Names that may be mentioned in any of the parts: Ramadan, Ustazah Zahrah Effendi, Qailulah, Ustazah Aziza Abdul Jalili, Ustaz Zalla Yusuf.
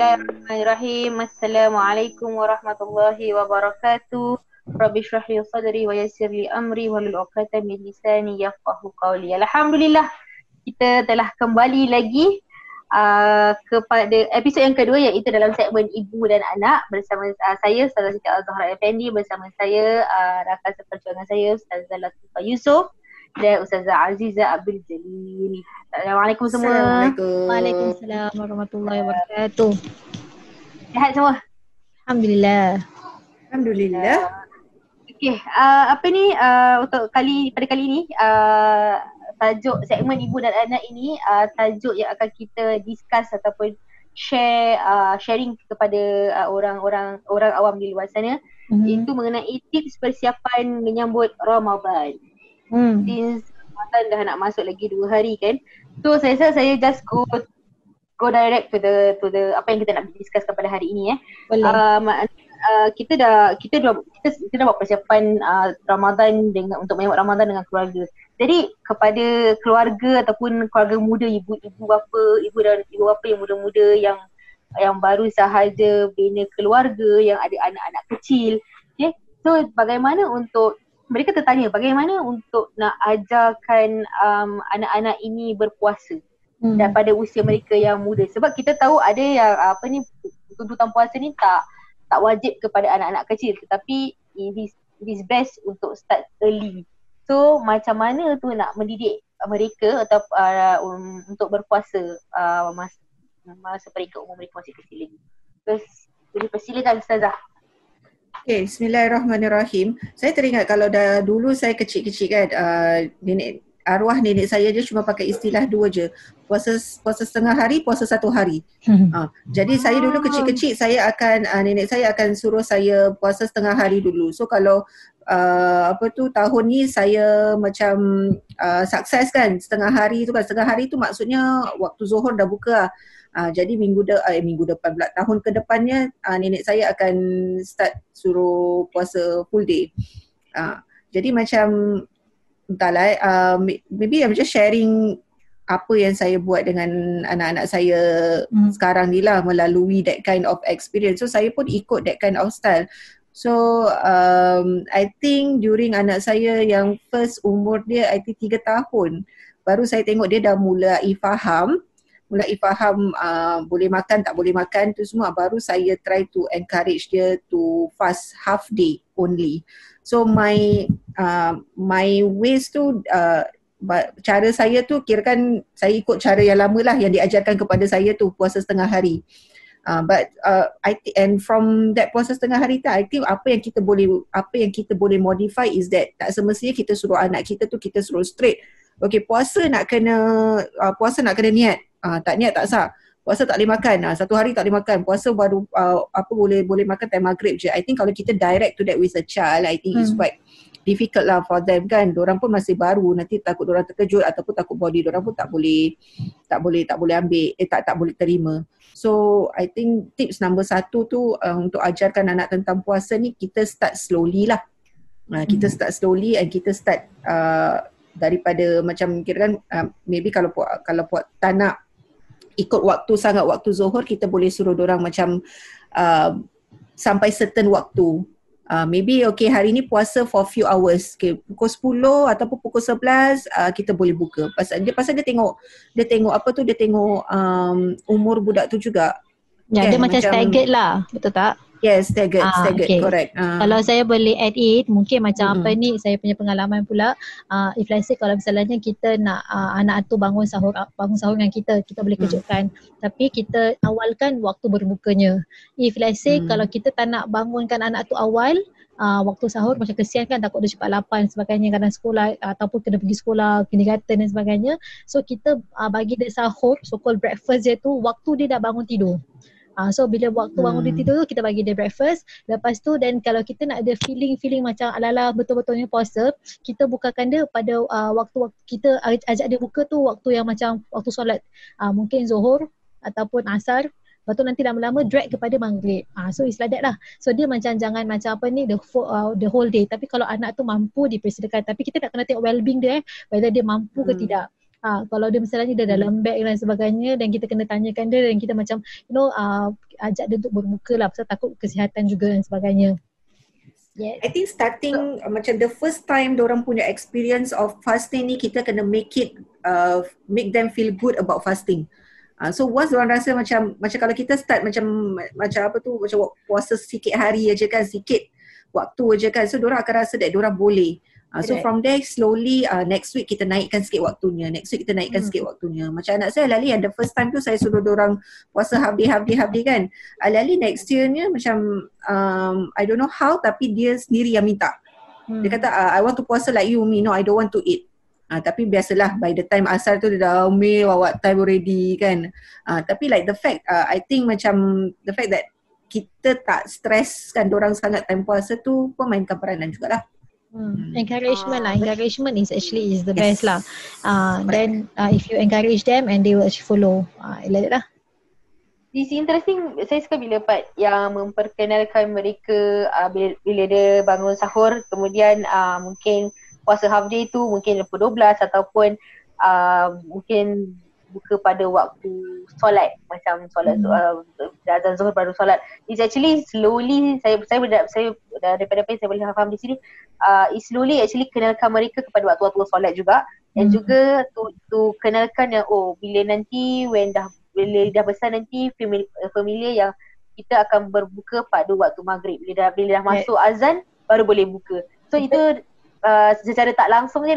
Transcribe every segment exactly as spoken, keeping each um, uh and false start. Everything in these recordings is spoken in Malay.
Bismillahirrahmanirrahim. Assalamualaikum warahmatullahi wabarakatuh. Rabbi shrah li sadri wa yassir li amri wahlul 'uqdatam min lisani yafqahu qawli. Alhamdulillah, kita telah kembali lagi uh, kepada episod yang kedua, iaitu dalam segmen Ibu dan Anak bersama uh, saya Ustazah Zahrah Effendi, bersama saya uh, rakan seperjuangan saya Ustaz Zalla Yusuf dan Ustazah Aziza Abdul Jalili. Assalamualaikum semua. Assalamualaikum. Waalaikumsalam warahmatullahi wabarakatuh. Sihat semua? Alhamdulillah. Alhamdulillah. Uh, Okey, uh, apa ni uh, untuk kali pada kali ini uh, tajuk segmen Ibu dan Anak ini uh, tajuk yang akan kita discuss ataupun share uh, sharing kepada uh, orang-orang orang awam di luar sana, mm-hmm. iaitu mengenai tips persiapan menyambut Ramadan. Hmm. Since Ramadan dah nak masuk lagi dua hari kan, so saya rasa saya just go go direct to the to the apa yang kita nak discusskan pada hari ini eh. Uh, uh, kita dah kita dah kita, kita dah buat persiapan uh, Ramadan dengan untuk menyambut Ramadan dengan keluarga. Jadi kepada keluarga ataupun keluarga muda, ibu ibu bapa, ibu dan ibu bapa yang muda-muda yang yang baru sahaja bina keluarga, yang ada anak-anak kecil, okey. So bagaimana untuk mereka tertanya bagaimana untuk nak ajarkan um, anak-anak ini berpuasa hmm. daripada usia mereka yang muda, sebab kita tahu ada yang apa ni tuntutan puasa ni tak tak wajib kepada anak-anak kecil, tetapi it is, it is best untuk start early. So macam mana tu nak mendidik mereka atau uh, um, untuk berpuasa uh, masa, masa mereka umur mereka masih kecil lagi. Terus boleh persilakan Ustazah. Okay, bismillahirrahmanirrahim. Saya teringat kalau dah dulu saya kecil-kecil kan, uh, nenek, arwah nenek saya dia cuma pakai istilah dua je. Puasa puasa setengah hari, puasa satu hari. Uh, jadi saya dulu kecil-kecil saya akan, uh, nenek saya akan suruh saya puasa setengah hari dulu. So kalau uh, apa tu tahun ni saya macam uh, sukses kan, setengah hari tu kan. Setengah hari tu maksudnya waktu Zuhur dah buka lah. Uh, jadi minggu de- eh, minggu depan pula, tahun ke depannya uh, nenek saya akan start suruh puasa full day. Uh, jadi macam entahlah, uh, maybe I'm just sharing apa yang saya buat dengan anak-anak saya hmm. sekarang ni lah, melalui that kind of experience. So saya pun ikut that kind of style. So um, I think during anak saya yang first umur dia I think tiga tahun, baru saya tengok dia dah mulai faham mulai faham uh, boleh makan tak boleh makan tu semua, baru saya try to encourage dia to fast half day only. So my uh, my ways tu, uh, cara saya tu kirakan saya ikut cara yang lama lah yang diajarkan kepada saya tu, puasa setengah hari. Uh, but uh, I th- and from that puasa setengah hari tu, I think apa yang kita boleh apa yang kita boleh modify is that tak semestinya kita suruh anak kita tu kita suruh straight. Okay, puasa nak kena uh, puasa nak kena niat. Ah, tak niat tak sah. Puasa tak boleh makan. Ah, satu hari tak boleh makan. Puasa baru uh, apa boleh boleh makan time maghrib je. I think kalau kita direct to that with a child, I think hmm. it's quite difficult lah for them kan. Diorang pun masih baru. Nanti takut diorang terkejut ataupun takut body diorang pun tak boleh tak boleh tak boleh ambil. Eh tak tak boleh terima. So I think tips nombor satu tu uh, untuk ajarkan anak tentang puasa ni, kita start slowly lah. Uh, kita hmm. start slowly and kita start uh, daripada macam kira kan uh, maybe kalau kalau tak nak ikut waktu sangat, waktu Zuhur, kita boleh suruh dorang macam uh, sampai certain waktu. Uh, maybe okay hari ni puasa for few hours. Okay, pukul sepuluh ataupun pukul sebelas uh, kita boleh buka. Pasal dia pasal dia tengok dia tengok apa tu dia tengok um, umur budak tu juga. Ya, yeah, dia macam, macam staggered lah, betul tak? Yes, staggered, ah, staggered, okay. Correct. Uh. Kalau saya boleh add in, mungkin macam hmm. apa ni, saya punya pengalaman pula, uh, if let's say kalau misalnya kita nak uh, anak tu bangun sahur bangun sahur dengan kita, kita boleh kejutkan. Hmm. Tapi kita awalkan waktu berbukanya. If let's say hmm. kalau kita tak nak bangunkan anak tu awal, Uh, waktu sahur macam kesian kan, takut dia cepat lapar dan sebagainya, kadang sekolah ataupun kena pergi sekolah, kindergarten dan sebagainya. So kita uh, bagi dia sahur, so called breakfast dia tu waktu dia dah bangun tidur. Uh, so bila waktu bangun hmm. dia tidur tu, kita bagi dia breakfast. Lepas tu dan kalau kita nak ada feeling-feeling macam ala-ala betul-betulnya puasa, kita bukakan dia pada uh, waktu-waktu kita ajak dia buka tu waktu yang macam waktu solat, uh, mungkin Zuhur ataupun Asar. Lepas tu nanti lama-lama drag kepada maghrib. Ah, so it's like that lah. So dia macam jangan macam apa ni the full, uh, the whole day. Tapi kalau anak tu mampu dipersilakan. Tapi kita nak kena tengok well-being dia eh, whether dia mampu hmm. ke tidak. Ha, kalau dia misalnya dia dalam beg dan sebagainya, dan kita kena tanyakan dia, dan kita macam you know uh, ajak dia untuk bermuka lah, pasal takut kesihatan juga dan sebagainya. Yes. I think starting so, macam the first time diorang punya experience of fasting ni, kita kena make it uh, make them feel good about fasting. Uh, so once diorang rasa macam macam kalau kita start macam macam apa tu macam puasa sikit hari aja kan, sikit waktu aja kan, so diorang akan rasa that diorang boleh. Uh, so right. From there slowly uh, next week kita naikkan sikit waktunya, next week kita naikkan hmm. sikit waktunya. Macam anak saya Lali, yang the first time tu saya suruh diorang puasa half day, half day, half day kan. uh, Lali next year ni macam um, I don't know how, tapi dia sendiri yang minta. hmm. Dia kata uh, I want to puasa like you, me, no I don't want to eat. uh, Tapi biasalah by the time asar tu dia dah meal, what time already kan. uh, Tapi like the fact uh, I think macam the fact that kita tak stresskan diorang sangat time puasa tu pemainkan peranan jugalah. Hmm. Encouragement uh, lah, encouragement is actually is the yes. best lah. Uh, then uh, if you encourage them and they will actually follow, uh, like that lah. It's interesting, saya suka bila part yang memperkenalkan mereka uh, bila, bila dia bangun sahur, kemudian uh, mungkin puasa half day tu mungkin pukul dua belas ataupun uh, mungkin buka pada waktu solat, macam solat hmm. uh, azan zuhur baru solat. It's actually slowly, saya saya, saya daripada apa yang saya boleh faham di sini, uh, is slowly actually kenalkan mereka kepada waktu-waktu solat juga, dan hmm. juga tu tu kenalkan yang oh bila nanti when dah bila dah besar nanti family, family yang kita akan berbuka pada waktu maghrib, bila dah bila dah masuk right. azan baru boleh buka. So okay. itu uh, secara tak langsung je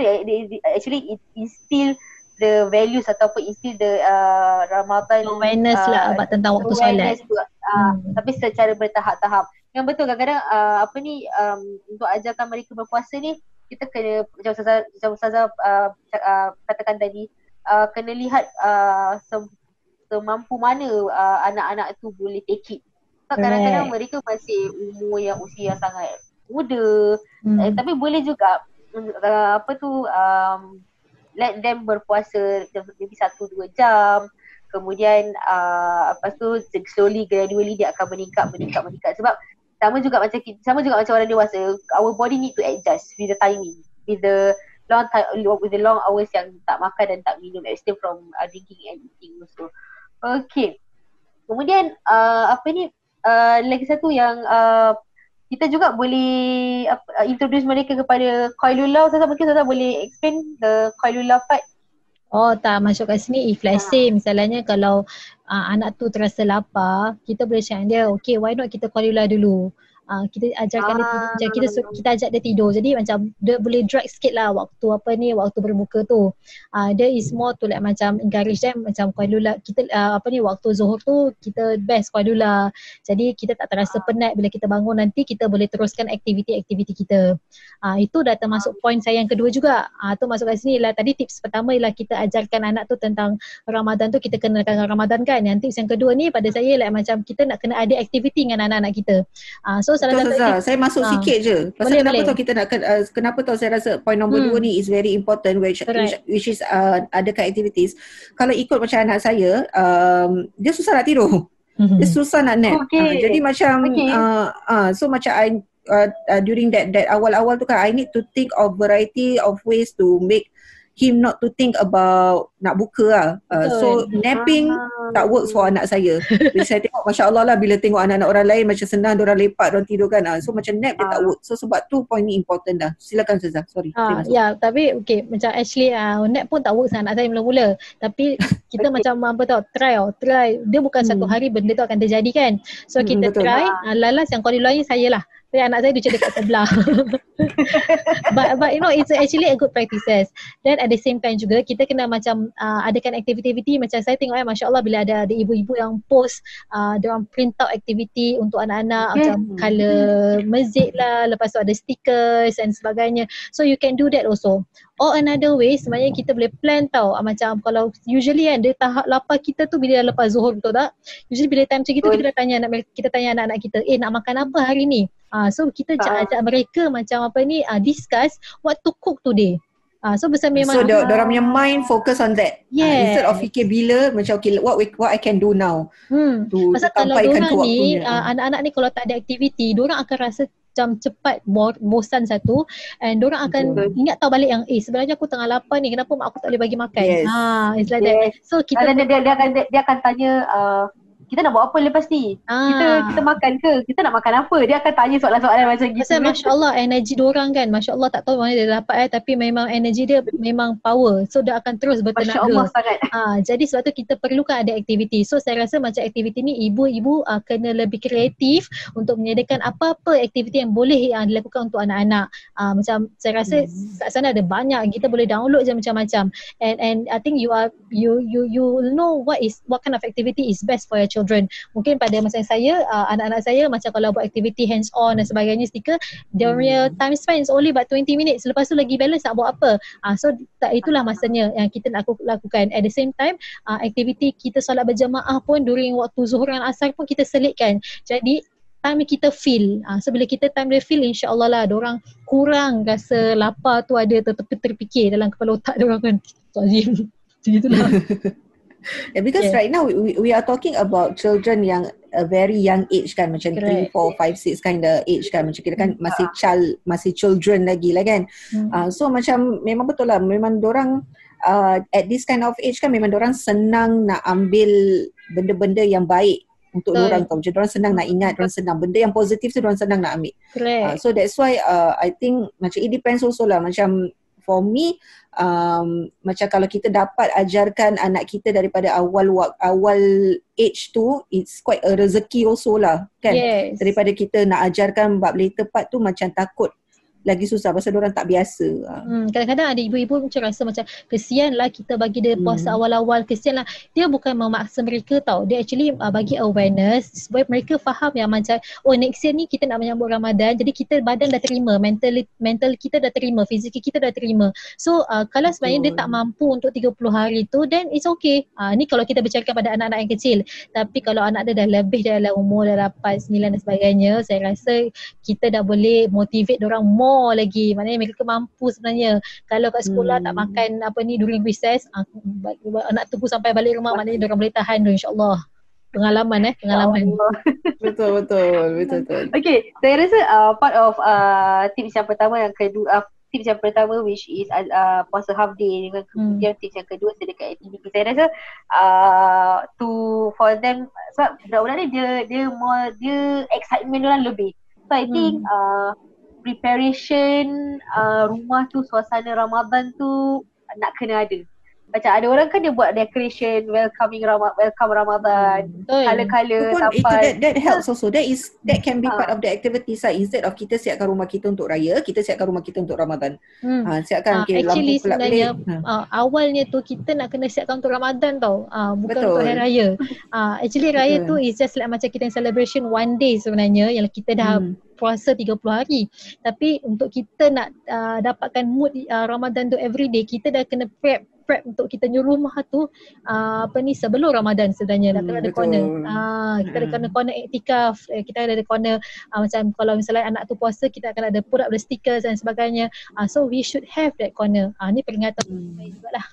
actually it instill the values ataupun instill the uh, Ramadan awareness uh, lah abang, tentang waktu solat juga, uh, hmm. tapi secara bertahap-tahap. Yang betul kadang-kadang uh, apa ni um, untuk ajarkan mereka berpuasa ni kita kena macam Ustazah, macam Ustazah uh, uh, katakan tadi, uh, kena lihat uh, semampu mana uh, anak-anak tu boleh take it. So, kadang-kadang right. mereka masih umur yang usia sangat muda, hmm. eh, tapi boleh juga uh, apa tu um, let them berpuasa maybe satu dua jam. Kemudian uh, lepas tu slowly gradually dia akan meningkat meningkat meningkat sebab sama juga macam sama juga macam orang dewasa, our body need to adjust with the timing, with the long time, with the long hours yang tak makan dan tak minum, abstain from uh, drinking and eating also. Okay. Kemudian uh, apa ni uh, lagi satu yang uh, kita juga boleh uh, introduce mereka kepada Qailulah. Ustazah, mungkin Ustazah boleh explain the Qailulah part. Oh tak, masuk kat sini if let's say misalnya kalau uh, anak tu terasa lapar, kita boleh cakap dia okay why not kita Qailulah dulu. Uh, kita ajarkan ah. dia, kita, kita ajak dia tidur, jadi macam dia boleh drag sikit lah waktu apa ni, waktu berbuka tu. Uh, dia is more to like macam encourage them macam Qailulah kita uh, apa ni waktu zuhur tu kita best Qailulah, jadi kita tak terasa ah. penat bila kita bangun, nanti kita boleh teruskan aktiviti-aktiviti kita. Uh, itu dah termasuk ah. point saya yang kedua juga. Uh, tu masuk kat sini lah, tadi tips pertama ialah kita ajarkan anak tu tentang Ramadan tu, kita kenalkan Ramadan kan. Yang tips yang kedua ni pada saya ialah macam kita nak kena ada aktiviti dengan anak-anak kita. Uh, so Ustazah, saya masuk ha. sikit je. Pasal boleh, kenapa boleh. Tahu kita nak uh, kenapa tahu saya rasa point nombor hmm. dua ni is very important, which which, which is uh, adakan activities. Kalau ikut macam anak saya, um, dia susah nak tidur. Mm-hmm. Dia susah nak nap. Okay. Uh, jadi macam okay. uh, uh, so macam I uh, uh, during that that awal-awal tu kan, I need to think of variety of ways to make him not to think about nak buka lah. Uh, so napping ah. tak works for anak saya. Bila saya tengok, Masya Allah lah, bila tengok anak-anak orang lain macam senang diorang lepak, diorang tidur kan. Uh, so macam nap ah. dia tak work. So sebab tu point ni important dah. Silakan Ustazah, sorry. Ah, ya yeah, tapi okay macam actually uh, nap pun tak work anak saya mula-mula. Tapi kita okay. macam apa tau, try oh, try. Dia bukan hmm. satu hari benda tu akan terjadi kan. So hmm, kita betul. try, ah. lalas yang Qailulah saya lah. Saya anak saya duduk dekat sebelah. but, but you know it's actually a good practices. Then at the same time juga kita kena macam uh, adakan aktiviti-aktiviti. Macam saya tengok eh, Masya Allah bila ada ada ibu-ibu yang post uh, diorang print out aktiviti untuk anak-anak, okay. macam colour masjid lah, lepas tu ada stickers dan sebagainya. So you can do that also. Or another way sebenarnya kita boleh plan tau, macam kalau usually kan dia tahap lapar kita tu bila lepas zuhur, betul tak? Usually bila time macam gitu kita tanya anak kita tanya anak-anak kita, eh nak makan apa hari ni? Uh, so kita uh. ajak mereka macam apa ni uh, discuss what to cook today. Uh, so besar memang So dia orang punya mind focus on that. Yeah. Uh, instead of fikir bila macam okay what we, what I can do now. Hmm. To, pasal to kalau dorang ni uh, anak-anak ni kalau tak ada aktiviti, dorang akan rasa macam cepat bosan satu, and diorang akan betul. Ingat tahu balik yang eh sebenarnya aku tengah lapar ni, kenapa mak aku tak boleh bagi makan. Yes. Ha, it's like yes. that. So kita dia, dia, dia akan dia akan tanya uh, kita nak buat apa lepas ni? Ah. Kita kita makan ke? Kita nak makan apa? Dia akan tanya soalan-soalan macam gitu. Pasal masya-Allah energi diorang kan. Masya-Allah tak tahu mana dia dapat eh, tapi memang energi dia memang power. So dia akan terus bertenaga. Masya-Allah sangat. Ah, jadi sebab tu kita perlukan ada aktiviti. So saya rasa macam aktiviti ni ibu-ibu ah, kena lebih kreatif untuk menyediakan apa-apa aktiviti yang boleh ah, dilakukan untuk anak-anak. Ah, macam saya rasa hmm. kat sana ada banyak. Kita boleh download je macam-macam. And and I think you are you you you know what is what kind of activity is best for your children. Mungkin pada masa saya, uh, anak-anak saya macam kalau buat aktiviti hands on dan sebagainya stiker, dia punya time span is only about twenty minutes. Lepas tu lagi balance nak buat apa. Uh, so tak, itulah masanya yang kita nak lakukan. At the same time, uh, aktiviti kita solat berjemaah pun during waktu zuhur dan asar pun kita selitkan. Jadi time kita feel. Ha, so bila kita time dia feel, insya-Allah lah diorang kurang rasa lapar tu ada terfikir dalam kepala otak diorang kan. Azim. Begitulah. Yeah, because yeah. right now we we are talking about children yang a very young age kan, macam three, four, five, six kind of age kan, macam kita kan masih child, masih children lagi lah kan. Hmm. Uh, so macam memang betul lah, memang dorang uh, at this kind of age kan memang dorang senang nak ambil benda-benda yang baik untuk so, dorang tau. Macam dorang senang nak ingat, dorang senang benda yang positif tu dorang senang nak ambil. Uh, so that's why uh, I think macam it depends also lah, macam for me, um, macam kalau kita dapat ajarkan anak kita daripada awal awal age tu, it's quite a rezeki also lah kan. Yes. Daripada kita nak ajarkan bab later part tu macam takut lagi susah pasal orang tak biasa. Hmm, kadang-kadang ada ibu-ibu macam rasa macam kesian lah kita bagi dia puasa hmm. awal-awal, kesian lah. Dia bukan memaksa mereka tau. Dia actually uh, bagi awareness supaya mereka faham yang macam oh next year ni kita nak menyambut Ramadan, jadi kita badan dah terima, mental mental kita dah terima, fizikal kita dah terima. So uh, kalau sebenarnya oh. dia tak mampu untuk tiga puluh hari tu, then it's okay. Uh, ni kalau kita bercakap pada anak-anak yang kecil. Tapi kalau anak dia dah lebih dalam umur, dah lapan, sembilan dan sebagainya, saya rasa kita dah boleh motivate orang more lagi, maknanya mereka mampu sebenarnya. Kalau kat sekolah hmm. tak makan apa ni during recess, anak tunggu sampai balik rumah, maknanya mereka boleh tahan tu, insyaAllah. Pengalaman eh, pengalaman. Oh. betul, betul, betul, betul. Okay, saya rasa uh, part of uh, tips yang pertama yang kedua, uh, tips yang pertama which is uh, puasa half day, dengan kemudian hmm. tips yang kedua sedekah aktiviti. Saya rasa uh, to for them, sebab budak-budak ni dia, dia more, dia excitement orang lebih. So I think hmm. uh, preparation uh, rumah tu, suasana Ramadan tu nak kena ada. Macam ada orang kan dia buat decoration welcoming Ramadan, welcome Ramadan, hmm. color-color sampai that, that helps also. That is that can be uh. part of the activity side. Instead of kita siapkan rumah kita untuk raya, kita siapkan rumah kita untuk Ramadan. Hmm. Uh, siapkan uh, okay, actually sebenarnya uh, awalnya tu kita nak kena siapkan untuk Ramadan tau. Uh, bukan betul. Untuk hari raya. Uh, actually raya betul. Tu is just like macam kita celebration one day sebenarnya yang kita dah hmm. puasa tiga puluh hari, tapi untuk kita nak uh, dapatkan mood uh, Ramadan tu everyday, kita dah kena prep prep untuk kita punya rumah tu uh, apa ni sebelum Ramadan sebenarnya. Dah kena ada betul. corner uh, kita ada kena corner iktikaf, kita ada corner uh, macam kalau misalnya anak tu puasa kita akan ada put up the stickers dan sebagainya. Uh, so we should have that corner. Uh, ni peringatan baik hmm. jugalah.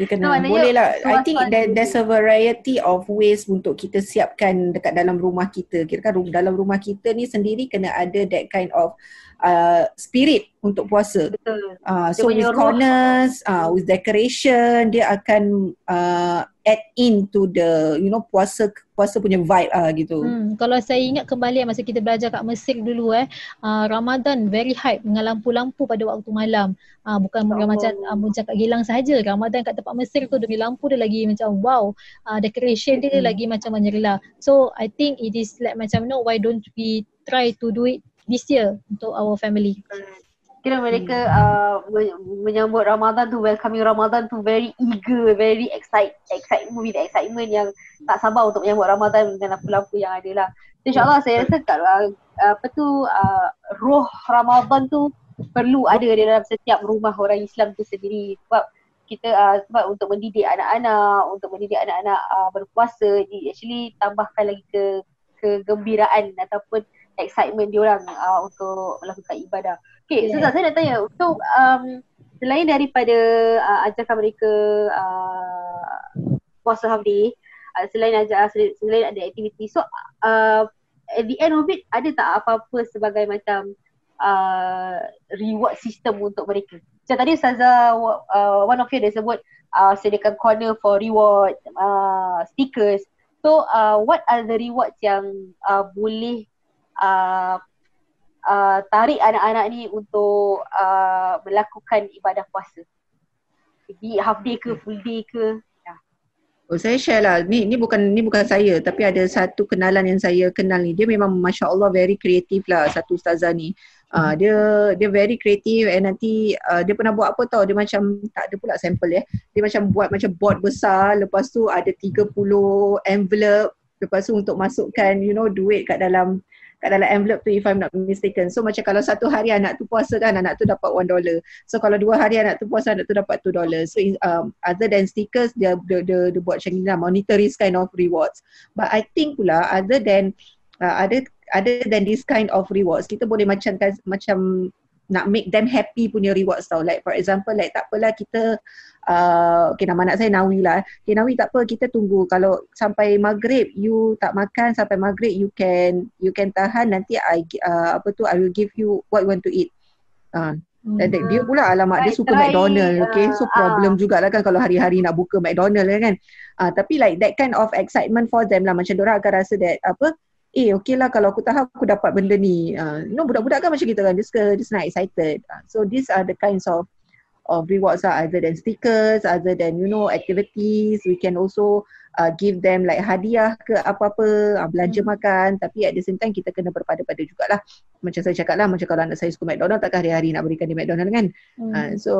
Dia kena, no, boleh lah. I think there, there's a variety of ways untuk kita siapkan dekat dalam rumah kita. Kira kan dalam rumah kita ni sendiri kena ada that kind of uh, spirit untuk puasa. Betul. Uh, so with corners, uh, with decoration, dia akan uh, add in to the, you know, puasa puasa punya vibe lah gitu. Hmm, kalau saya ingat kembali masa kita belajar kat Mesir dulu eh, uh, Ramadan very hype dengan lampu-lampu pada waktu malam. Uh, bukan oh. macam uh, macam kat Gilang sahaja. Ramadan kat tempat Mesir tu demi lampu dia lagi macam wow. Uh, decoration dia, mm. dia lagi macam menyerlah. So I think it is like macam you know, why don't we try to do it this year untuk our family. Kira mereka uh, menyambut Ramadan tu, welcoming Ramadan tu very eager, very excited, excitement with excitement yang tak sabar untuk menyambut Ramadan dengan lampu-lampu yang ada lah. So, insyaAllah saya rasa kat, uh, apa tu uh, roh Ramadan tu perlu ada dalam setiap rumah orang Islam tu sendiri, sebab kita uh, sebab untuk mendidik anak-anak, untuk mendidik anak-anak uh, berpuasa actually tambahkan lagi ke kegembiraan ataupun excitement diorang uh, untuk melakukan ibadah. Okay, yeah. So tak, saya nak tanya, so um, selain daripada uh, ajarkan mereka uh, puasa half day, uh, selain ajar, selain ada aktiviti, so uh, at the end of it, ada tak apa-apa sebagai macam uh, reward system untuk mereka? Macam tadi Ustazah, uh, one of you dah sebut uh, sediakan corner for reward, uh, stickers. So uh, what are the rewards yang uh, boleh uh, uh, tarik anak-anak ni untuk uh, melakukan ibadah puasa? Jadi half day ke, full day ke? Oh, saya share lah. Ni, ni bukan ni bukan saya, tapi ada satu kenalan yang saya kenal ni. Dia memang Masya Allah very kreatif lah, satu ustazah ni. Uh, dia dia very kreatif, and nanti uh, dia pernah buat apa tau, dia macam tak ada pula sampel ya. Dia macam buat macam board besar, lepas tu ada tiga puluh envelope, lepas tu untuk masukkan you know duit kat dalam kat dalam envelope tu if I'm not mistaken. So macam kalau satu hari anak tu puasa kan, anak tu dapat one dollar. So kalau dua hari anak tu puasa, anak tu dapat two dollars. So um, other than stickers, dia, dia, dia, dia buat macam ni lah, monetary kind of rewards. But I think pula other than uh, other, other than this kind of rewards, kita boleh macam macam nak make them happy punya rewards tau. Like for example, like tak apalah kita uh, okay, nama anak saya Nawi lah. Okay Nawi, tak apa, kita tunggu kalau sampai maghrib you tak makan, sampai maghrib you can you can tahan, nanti I uh, apa tu I will give you what you want to eat. Ah, uh, mm-hmm. Dia pula alamak, dia suka try McDonald's, okay. So problem uh. jugalah kan kalau hari-hari nak buka McDonald's kan. Ah uh, tapi like that kind of excitement for them lah, macam diorang akan rasa that apa, eh okey lah kalau aku tahan aku dapat benda ni. Uh, you know budak-budak kan macam kita kan, dia suka, dia senang excited. Uh, so these are the kinds of of rewards lah, other than stickers, other than you know activities. We can also uh, give them like hadiah ke apa-apa, uh, belanja hmm. makan. Tapi at the same time kita kena berpada-pada jugalah. Macam saya cakap lah, macam kalau anak saya suka McDonald's, takkan hari-hari nak berikan dia McDonald's kan. Hmm. Uh, so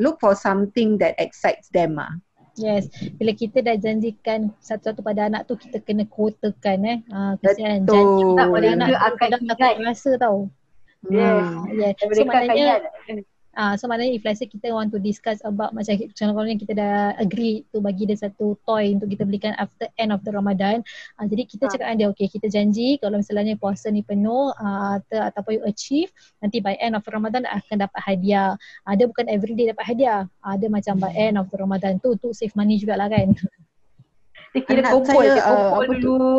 look for something that excites them lah. Uh. Yes, bila kita dah janjikan satu-satu pada anak tu, kita kena kuotakan eh. Ha, kesian. Janji kita pada anak tu akan dapat rasa tau. Yes. Yes. So maknanya, ah, so maknanya if let's say kita want to discuss about macam contohnya kita dah agree tu bagi dia satu toy untuk kita belikan after end of the Ramadan. Ah, jadi kita ha. cakap dia okey, kita janji kalau misalnya puasa ni penuh ah, ter, ataupun you achieve, nanti by end of Ramadan akan dapat hadiah. Ada ah, bukan everyday dapat hadiah. Ada ah, macam by end of the Ramadan tu tu save money jugalah kan. Dia kira kumpul je kumpul dulu.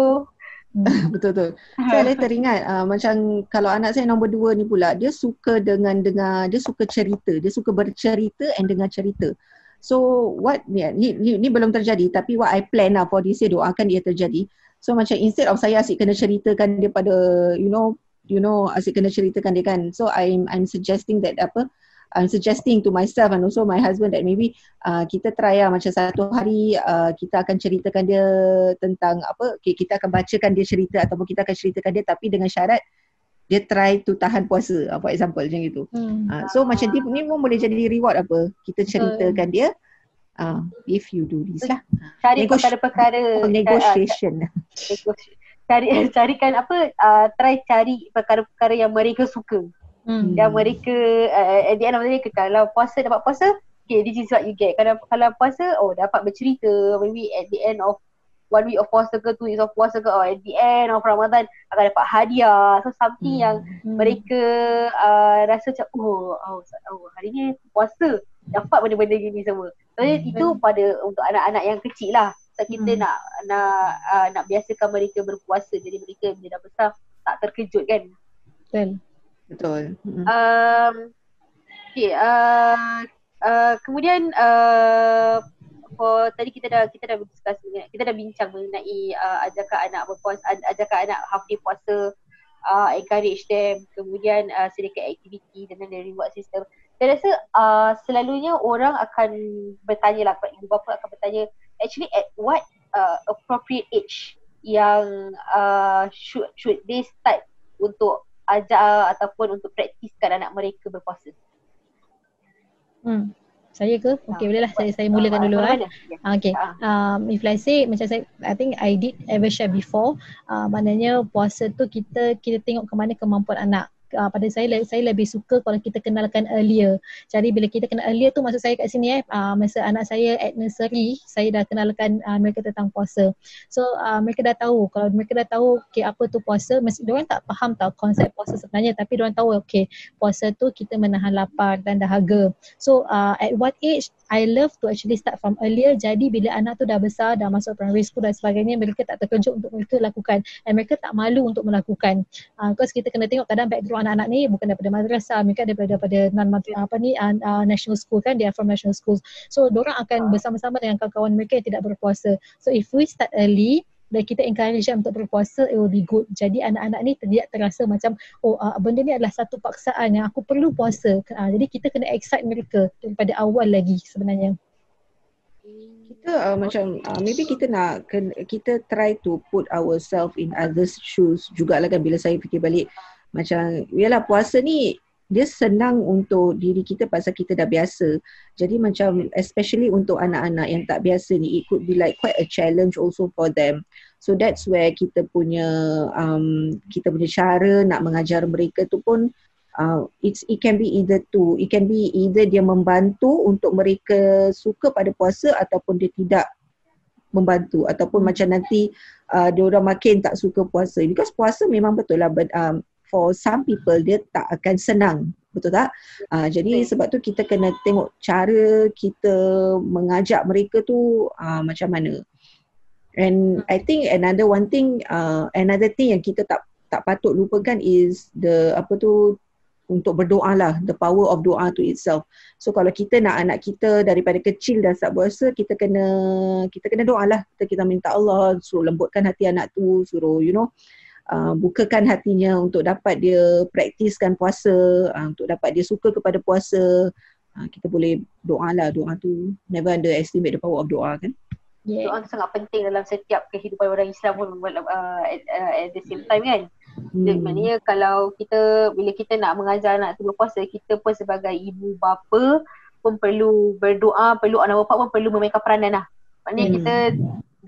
Betul-betul. Saya boleh teringat uh, macam kalau anak saya nombor dua ni pula, dia suka dengan dengar, dia suka cerita, dia suka bercerita and dengar cerita. So what ni ni, ni belum terjadi, tapi what I plan lah for this year, doakan dia terjadi. So macam instead of saya asyik kena ceritakan dia pada you know you know asyik kena ceritakan dia kan. So I'm I'm suggesting that apa I'm suggesting to myself and also my husband that maybe uh, kita try lah macam satu hari uh, kita akan ceritakan dia tentang apa, okay, kita akan bacakan dia cerita ataupun kita akan ceritakan dia, tapi dengan syarat dia try to tahan puasa, for example macam itu. Hmm. Uh, so ah. macam ni, ni pun boleh jadi reward apa, kita ceritakan dia uh, if you do this lah. Cari Negos- perkara-perkara. Negotiation lah. Cari, carikan apa, uh, try cari perkara-perkara yang mereka suka. Hmm. Dan mereka uh, at the end of the day, kalau puasa dapat puasa, okay, this is what you get. Kalau, kalau puasa, oh dapat bercerita. Maybe at the end of one week of puasa ke, two weeks of puasa ke, or at the end of Ramadan akan dapat hadiah. So something hmm. yang hmm. mereka uh, rasa macam oh, oh, oh hari ni puasa dapat benda-benda gini semua. So hmm. itu pada untuk anak-anak yang kecil lah. So kita hmm. nak nak uh, nak biasakan mereka berpuasa, jadi mereka bila dah besar tak terkejut kan. Betul. Betul. Um, okay. Uh, uh, kemudian uh, for tadi kita dah kita dah berdiskus, kita dah bincang mengenai uh, ajakan anak berpuasa, ajakan anak half day puasa, uh, encourage them, kemudian uh, sediakan aktiviti dan the reward system. Saya rasa uh, selalunya orang akan bertanya lah, ibu bapa akan bertanya, actually at what uh, appropriate age yang uh, should should they start untuk ajak ataupun untuk praktiskan anak mereka berpuasa. Hmm. Saya ke? Okey, boleh lah saya saya mulakan dulu kan. Okey. Um if let's say macam saya, I think I did ever share before, uh, maknanya puasa tu kita kita tengok ke mana kemampuan anak. uh, pada saya saya lebih suka kalau kita kenalkan earlier. Jadi bila kita kenal earlier tu, maksud saya kat sini eh uh, masa anak saya at nursery, saya dah kenalkan uh, mereka tentang puasa. So uh, mereka dah tahu, kalau mereka dah tahu okay, apa tu puasa, mesti diorang tak faham tau konsep puasa sebenarnya, tapi diorang tahu okay, puasa tu kita menahan lapar dan dahaga. So uh, at what age, I love to actually start from earlier. Jadi bila anak tu dah besar, dah masuk primary school dan sebagainya, mereka tak terkejut untuk mereka lakukan dan mereka tak malu untuk melakukan. Uh, because kita kena tengok kadang background anak-anak ni bukan daripada madrasah, mereka daripada, daripada non-madrasah apa ni, uh, uh, national school kan, they are from national schools. So diorang akan bersama-sama dengan kawan-kawan mereka yang tidak berpuasa. So if we start early dan kita encourage them untuk berpuasa, it will be good. Jadi anak-anak ni tidak terasa macam oh uh, benda ni adalah satu paksaan yang aku perlu puasa. Uh, jadi kita kena excite mereka daripada awal lagi sebenarnya. Kita uh, macam uh, maybe kita nak kita try to put ourselves in others shoes jugalah kan. Bila saya fikir balik macam yalah, puasa ni dia senang untuk diri kita pasal kita dah biasa. Jadi macam especially untuk anak-anak yang tak biasa ni, it could be like quite a challenge also for them. So that's where kita punya um, kita punya cara nak mengajar mereka tu pun uh, it's, it can be either two. It can be either dia membantu untuk mereka suka pada puasa ataupun dia tidak membantu, ataupun macam nanti uh, dia orang makin tak suka puasa. Because puasa memang betul lah, but, um, for some people dia tak akan senang, betul tak? Uh, jadi sebab tu kita kena tengok cara kita mengajak mereka tu uh, macam mana. And I think another one thing, uh, another thing yang kita tak tak patut lupakan is the apa tu, untuk berdoa lah, the power of doa to itself. So kalau kita nak anak kita daripada kecil dah start puasa, kita kena kita kena doa lah. Kita, kita minta Allah suruh lembutkan hati anak tu, suruh you know Uh, bukakan hatinya untuk dapat dia praktiskan puasa, uh, untuk dapat dia suka kepada puasa. Uh, kita boleh doa lah, doa tu never underestimate the power of doa kan. Yeah. Doa tu sangat penting dalam setiap kehidupan orang Islam pun uh, at, uh, at the same time kan. Jadi hmm. maknanya kalau kita, bila kita nak mengajar anak tu berpuasa, kita pun sebagai ibu bapa pun perlu berdoa, perlu anak bapa pun perlu memainkan peranan lah. Maknanya hmm. kita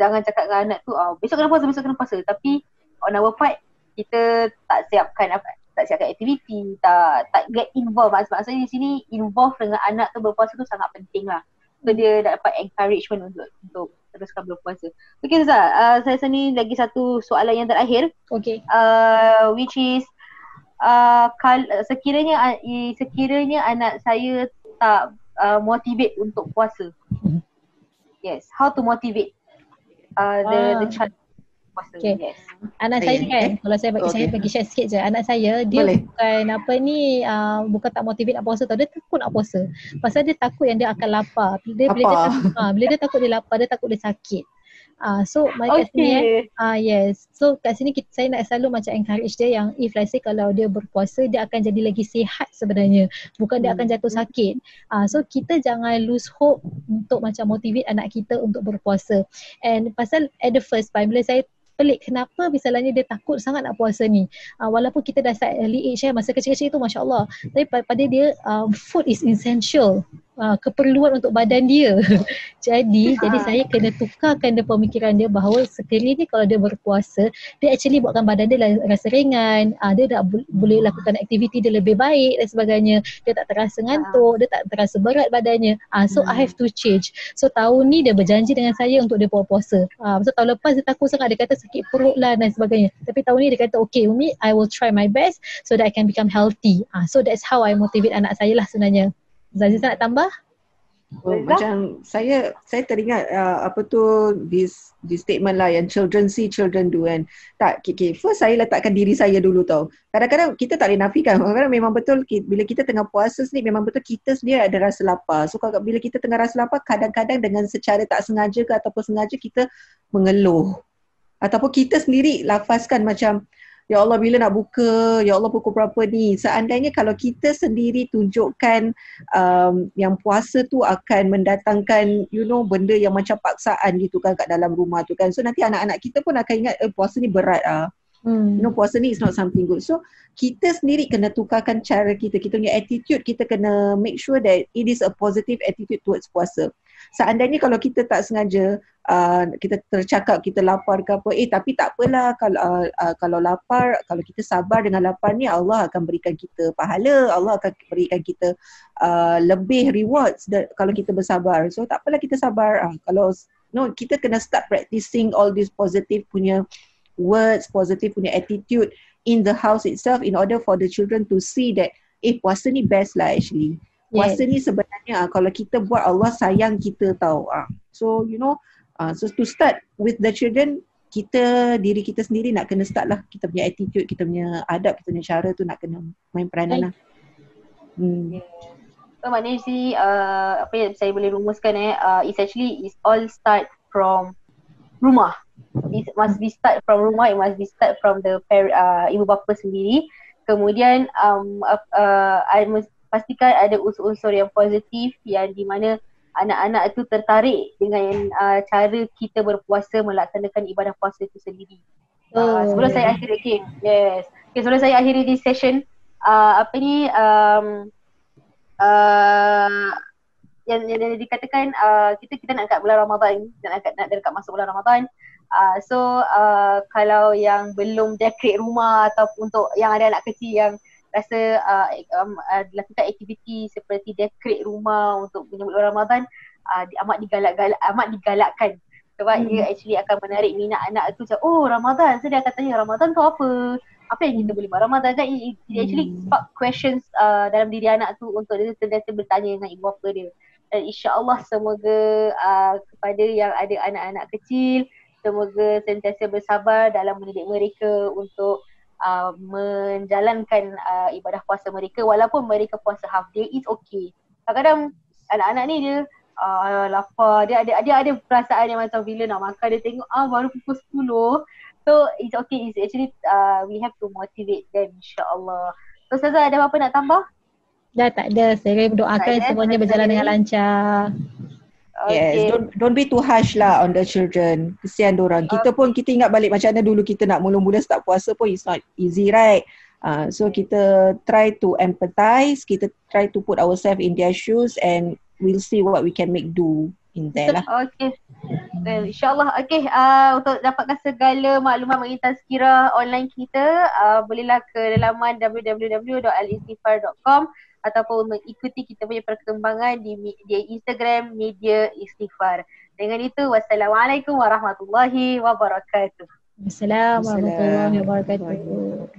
jangan cakap dengan anak tu oh, besok kena puasa, besok kena puasa, tapi on our part, kita tak siapkan apa, tak siapkan aktiviti, tak tak get involved. Maksudnya di sini involve dengan anak tu berpuasa tu sangat penting lah. So dia dapat encouragement untuk untuk teruskan berpuasa. Okay Ustazah, uh, saya sini lagi satu soalan yang terakhir. Okay. Uh, which is uh, kal- sekiranya uh, sekiranya anak saya tak uh, motivate untuk puasa. Yes, how to motivate uh, the ah. the child? Okay. Yes. Anak saya, saya kan, eh? kalau saya bagi okay. saya bagi share sikit je. Anak saya dia Boleh. bukan apa ni, uh, bukan tak motivate nak puasa tau, dia takut nak puasa. Pasal dia takut yang dia akan lapar. Dia Apa? bila dia takut, ha, bila dia takut dia lapar, dia takut dia sakit. Ah uh, so mari okay. kat sini eh. Ah uh, yes. So kat sini kita, saya nak selalu macam encourage dia yang if let's say kalau dia berpuasa, dia akan jadi lagi sihat sebenarnya. Bukan dia akan jatuh sakit. Ah uh, so kita jangan lose hope untuk macam motivate anak kita untuk berpuasa. And pasal at the first time bila saya pelik kenapa misalnya dia takut sangat nak puasa ni, uh, walaupun kita dah start early age eh, masa kecil-kecil tu Masya Allah, tapi pada dia uh, food is essential, uh, keperluan untuk badan dia. Jadi ha. jadi saya kena tukarkan dia pemikiran dia bahawa sekiranya kalau dia berpuasa, dia actually buatkan badan dia rasa ringan, uh, dia dah bu- boleh lakukan aktiviti dia lebih baik dan sebagainya, dia tak terasa ngantuk, dia tak terasa berat badannya. uh, so hmm. I have to change. So tahun ni dia berjanji dengan saya untuk dia puasa. uh, so tahun lepas dia takut sangat, dia kata sakit perut lah dan sebagainya. Tapi tahun ni dia kata okay Umi, I will try my best so that I can become healthy. Ah, so that's how I motivate anak saya lah sebenarnya. Zaziza nak tambah? Oh, macam saya saya teringat uh, apa tu this this statement lah yang children see children do kan. Tak, okay, first saya letakkan diri saya dulu tau. Kadang-kadang kita tak boleh nafikan, kadang-kadang memang betul bila kita tengah puasa sendiri memang betul kita sendiri ada rasa lapar. So kalau bila kita tengah rasa lapar, kadang-kadang dengan secara tak sengaja ke ataupun sengaja kita mengeluh. Ataupun kita sendiri lafazkan macam, ya Allah bila nak buka, ya Allah pukul berapa ni. Seandainya kalau kita sendiri tunjukkan um, yang puasa tu akan mendatangkan you know benda yang macam paksaan gitu kan kat dalam rumah tu kan. So nanti anak-anak kita pun akan ingat eh, puasa ni berat ah. Hmm. You know puasa ni is not something good. So kita sendiri kena tukarkan cara kita, kita punya attitude, kita kena make sure that it is a positive attitude towards puasa. Seandainya kalau kita tak sengaja uh, kita tercakap kita lapar ke apa, eh tapi tak apalah kalau uh, uh, kalau lapar, kalau kita sabar dengan lapar ni, Allah akan berikan kita pahala, Allah akan berikan kita uh, lebih rewards that, kalau kita bersabar. So tak apalah kita sabar. Uh, kalau no, kita kena start practicing all this positive punya words, positive punya attitude in the house itself, in order for the children to see that eh puasa ni best lah actually. Puasa yeah. ni sebenarnya ah, kalau kita buat Allah sayang kita tau. Ah. So you know, ah, so to start with the children, kita diri kita sendiri nak kena start lah. Kita punya attitude, kita punya adab, kita punya cara tu nak kena main peranan lah. Hmm. Yeah. So maknanya si, uh, apa yang saya boleh rumuskan eh, uh, it's actually it's all start from rumah. It must be start from rumah, it must be start from the parent, uh, ibu bapa sendiri. Kemudian um, uh, uh, I must pastikan ada unsur-unsur yang positif yang di mana anak-anak itu tertarik dengan uh, cara kita berpuasa, melaksanakan ibadah puasa itu sendiri. Uh, sebelum oh. saya akhiri, okay, yes. Okay, sebelum saya akhiri this session, uh, apa ni, um, uh, yang, yang, yang dikatakan uh, kita kita nak angkat bulan Ramadan, nak angkat, nak dekat masuk bulan Ramadan. Uh, so, uh, kalau yang belum decorate rumah atau untuk yang ada anak kecil yang rasa uh, um, uh, lakukan aktiviti seperti dekorate rumah untuk menyambut Ramadan, uh, amat digalak-galak, amat digalakkan sebab hmm. dia actually akan menarik minat anak tu macam oh Ramadan, so dia akan tanya Ramadan tu apa, apa yang kita boleh buat Ramadan kan. It, it actually spark questions uh, dalam diri anak tu untuk dia sentiasa bertanya dengan ibu bapa dia. Dan insya-Allah semoga uh, kepada yang ada anak-anak kecil, semoga sentiasa bersabar dalam mendidik mereka untuk Uh, menjalankan uh, ibadah puasa mereka. Walaupun mereka puasa half day, it's okay. Kadang-kadang anak-anak ni dia uh, lapar, dia ada dia ada perasaan yang macam bila nak makan dia tengok ah baru pukul sepuluh. So it's okay, it's actually uh, we have to motivate them insya-Allah. So Ustazah ada apa-apa nak tambah? Dah tak ada, saya doakan ada, semuanya berjalan dengan lancar. Okay. Yes, don't don't be too harsh lah on the children. Kesian dorang. Kita okay. pun kita ingat balik macam mana dulu kita nak mula-mula start puasa pun it's not easy, right? Uh, so kita try to empathize, kita try to put ourselves in their shoes and we'll see what we can make do in there lah. Okay. Well, insya-Allah. Okay, uh, untuk dapatkan segala maklumat mengenai tazkirah online kita, uh, bolehlah ke laman w w w dot alistifar dot com ataupun mengikuti kita punya perkembangan di, di Instagram Media Istighfar. Dengan itu, wassalamualaikum warahmatullahi wabarakatuh. Wassalamualaikum warahmatullahi wabarakatuh.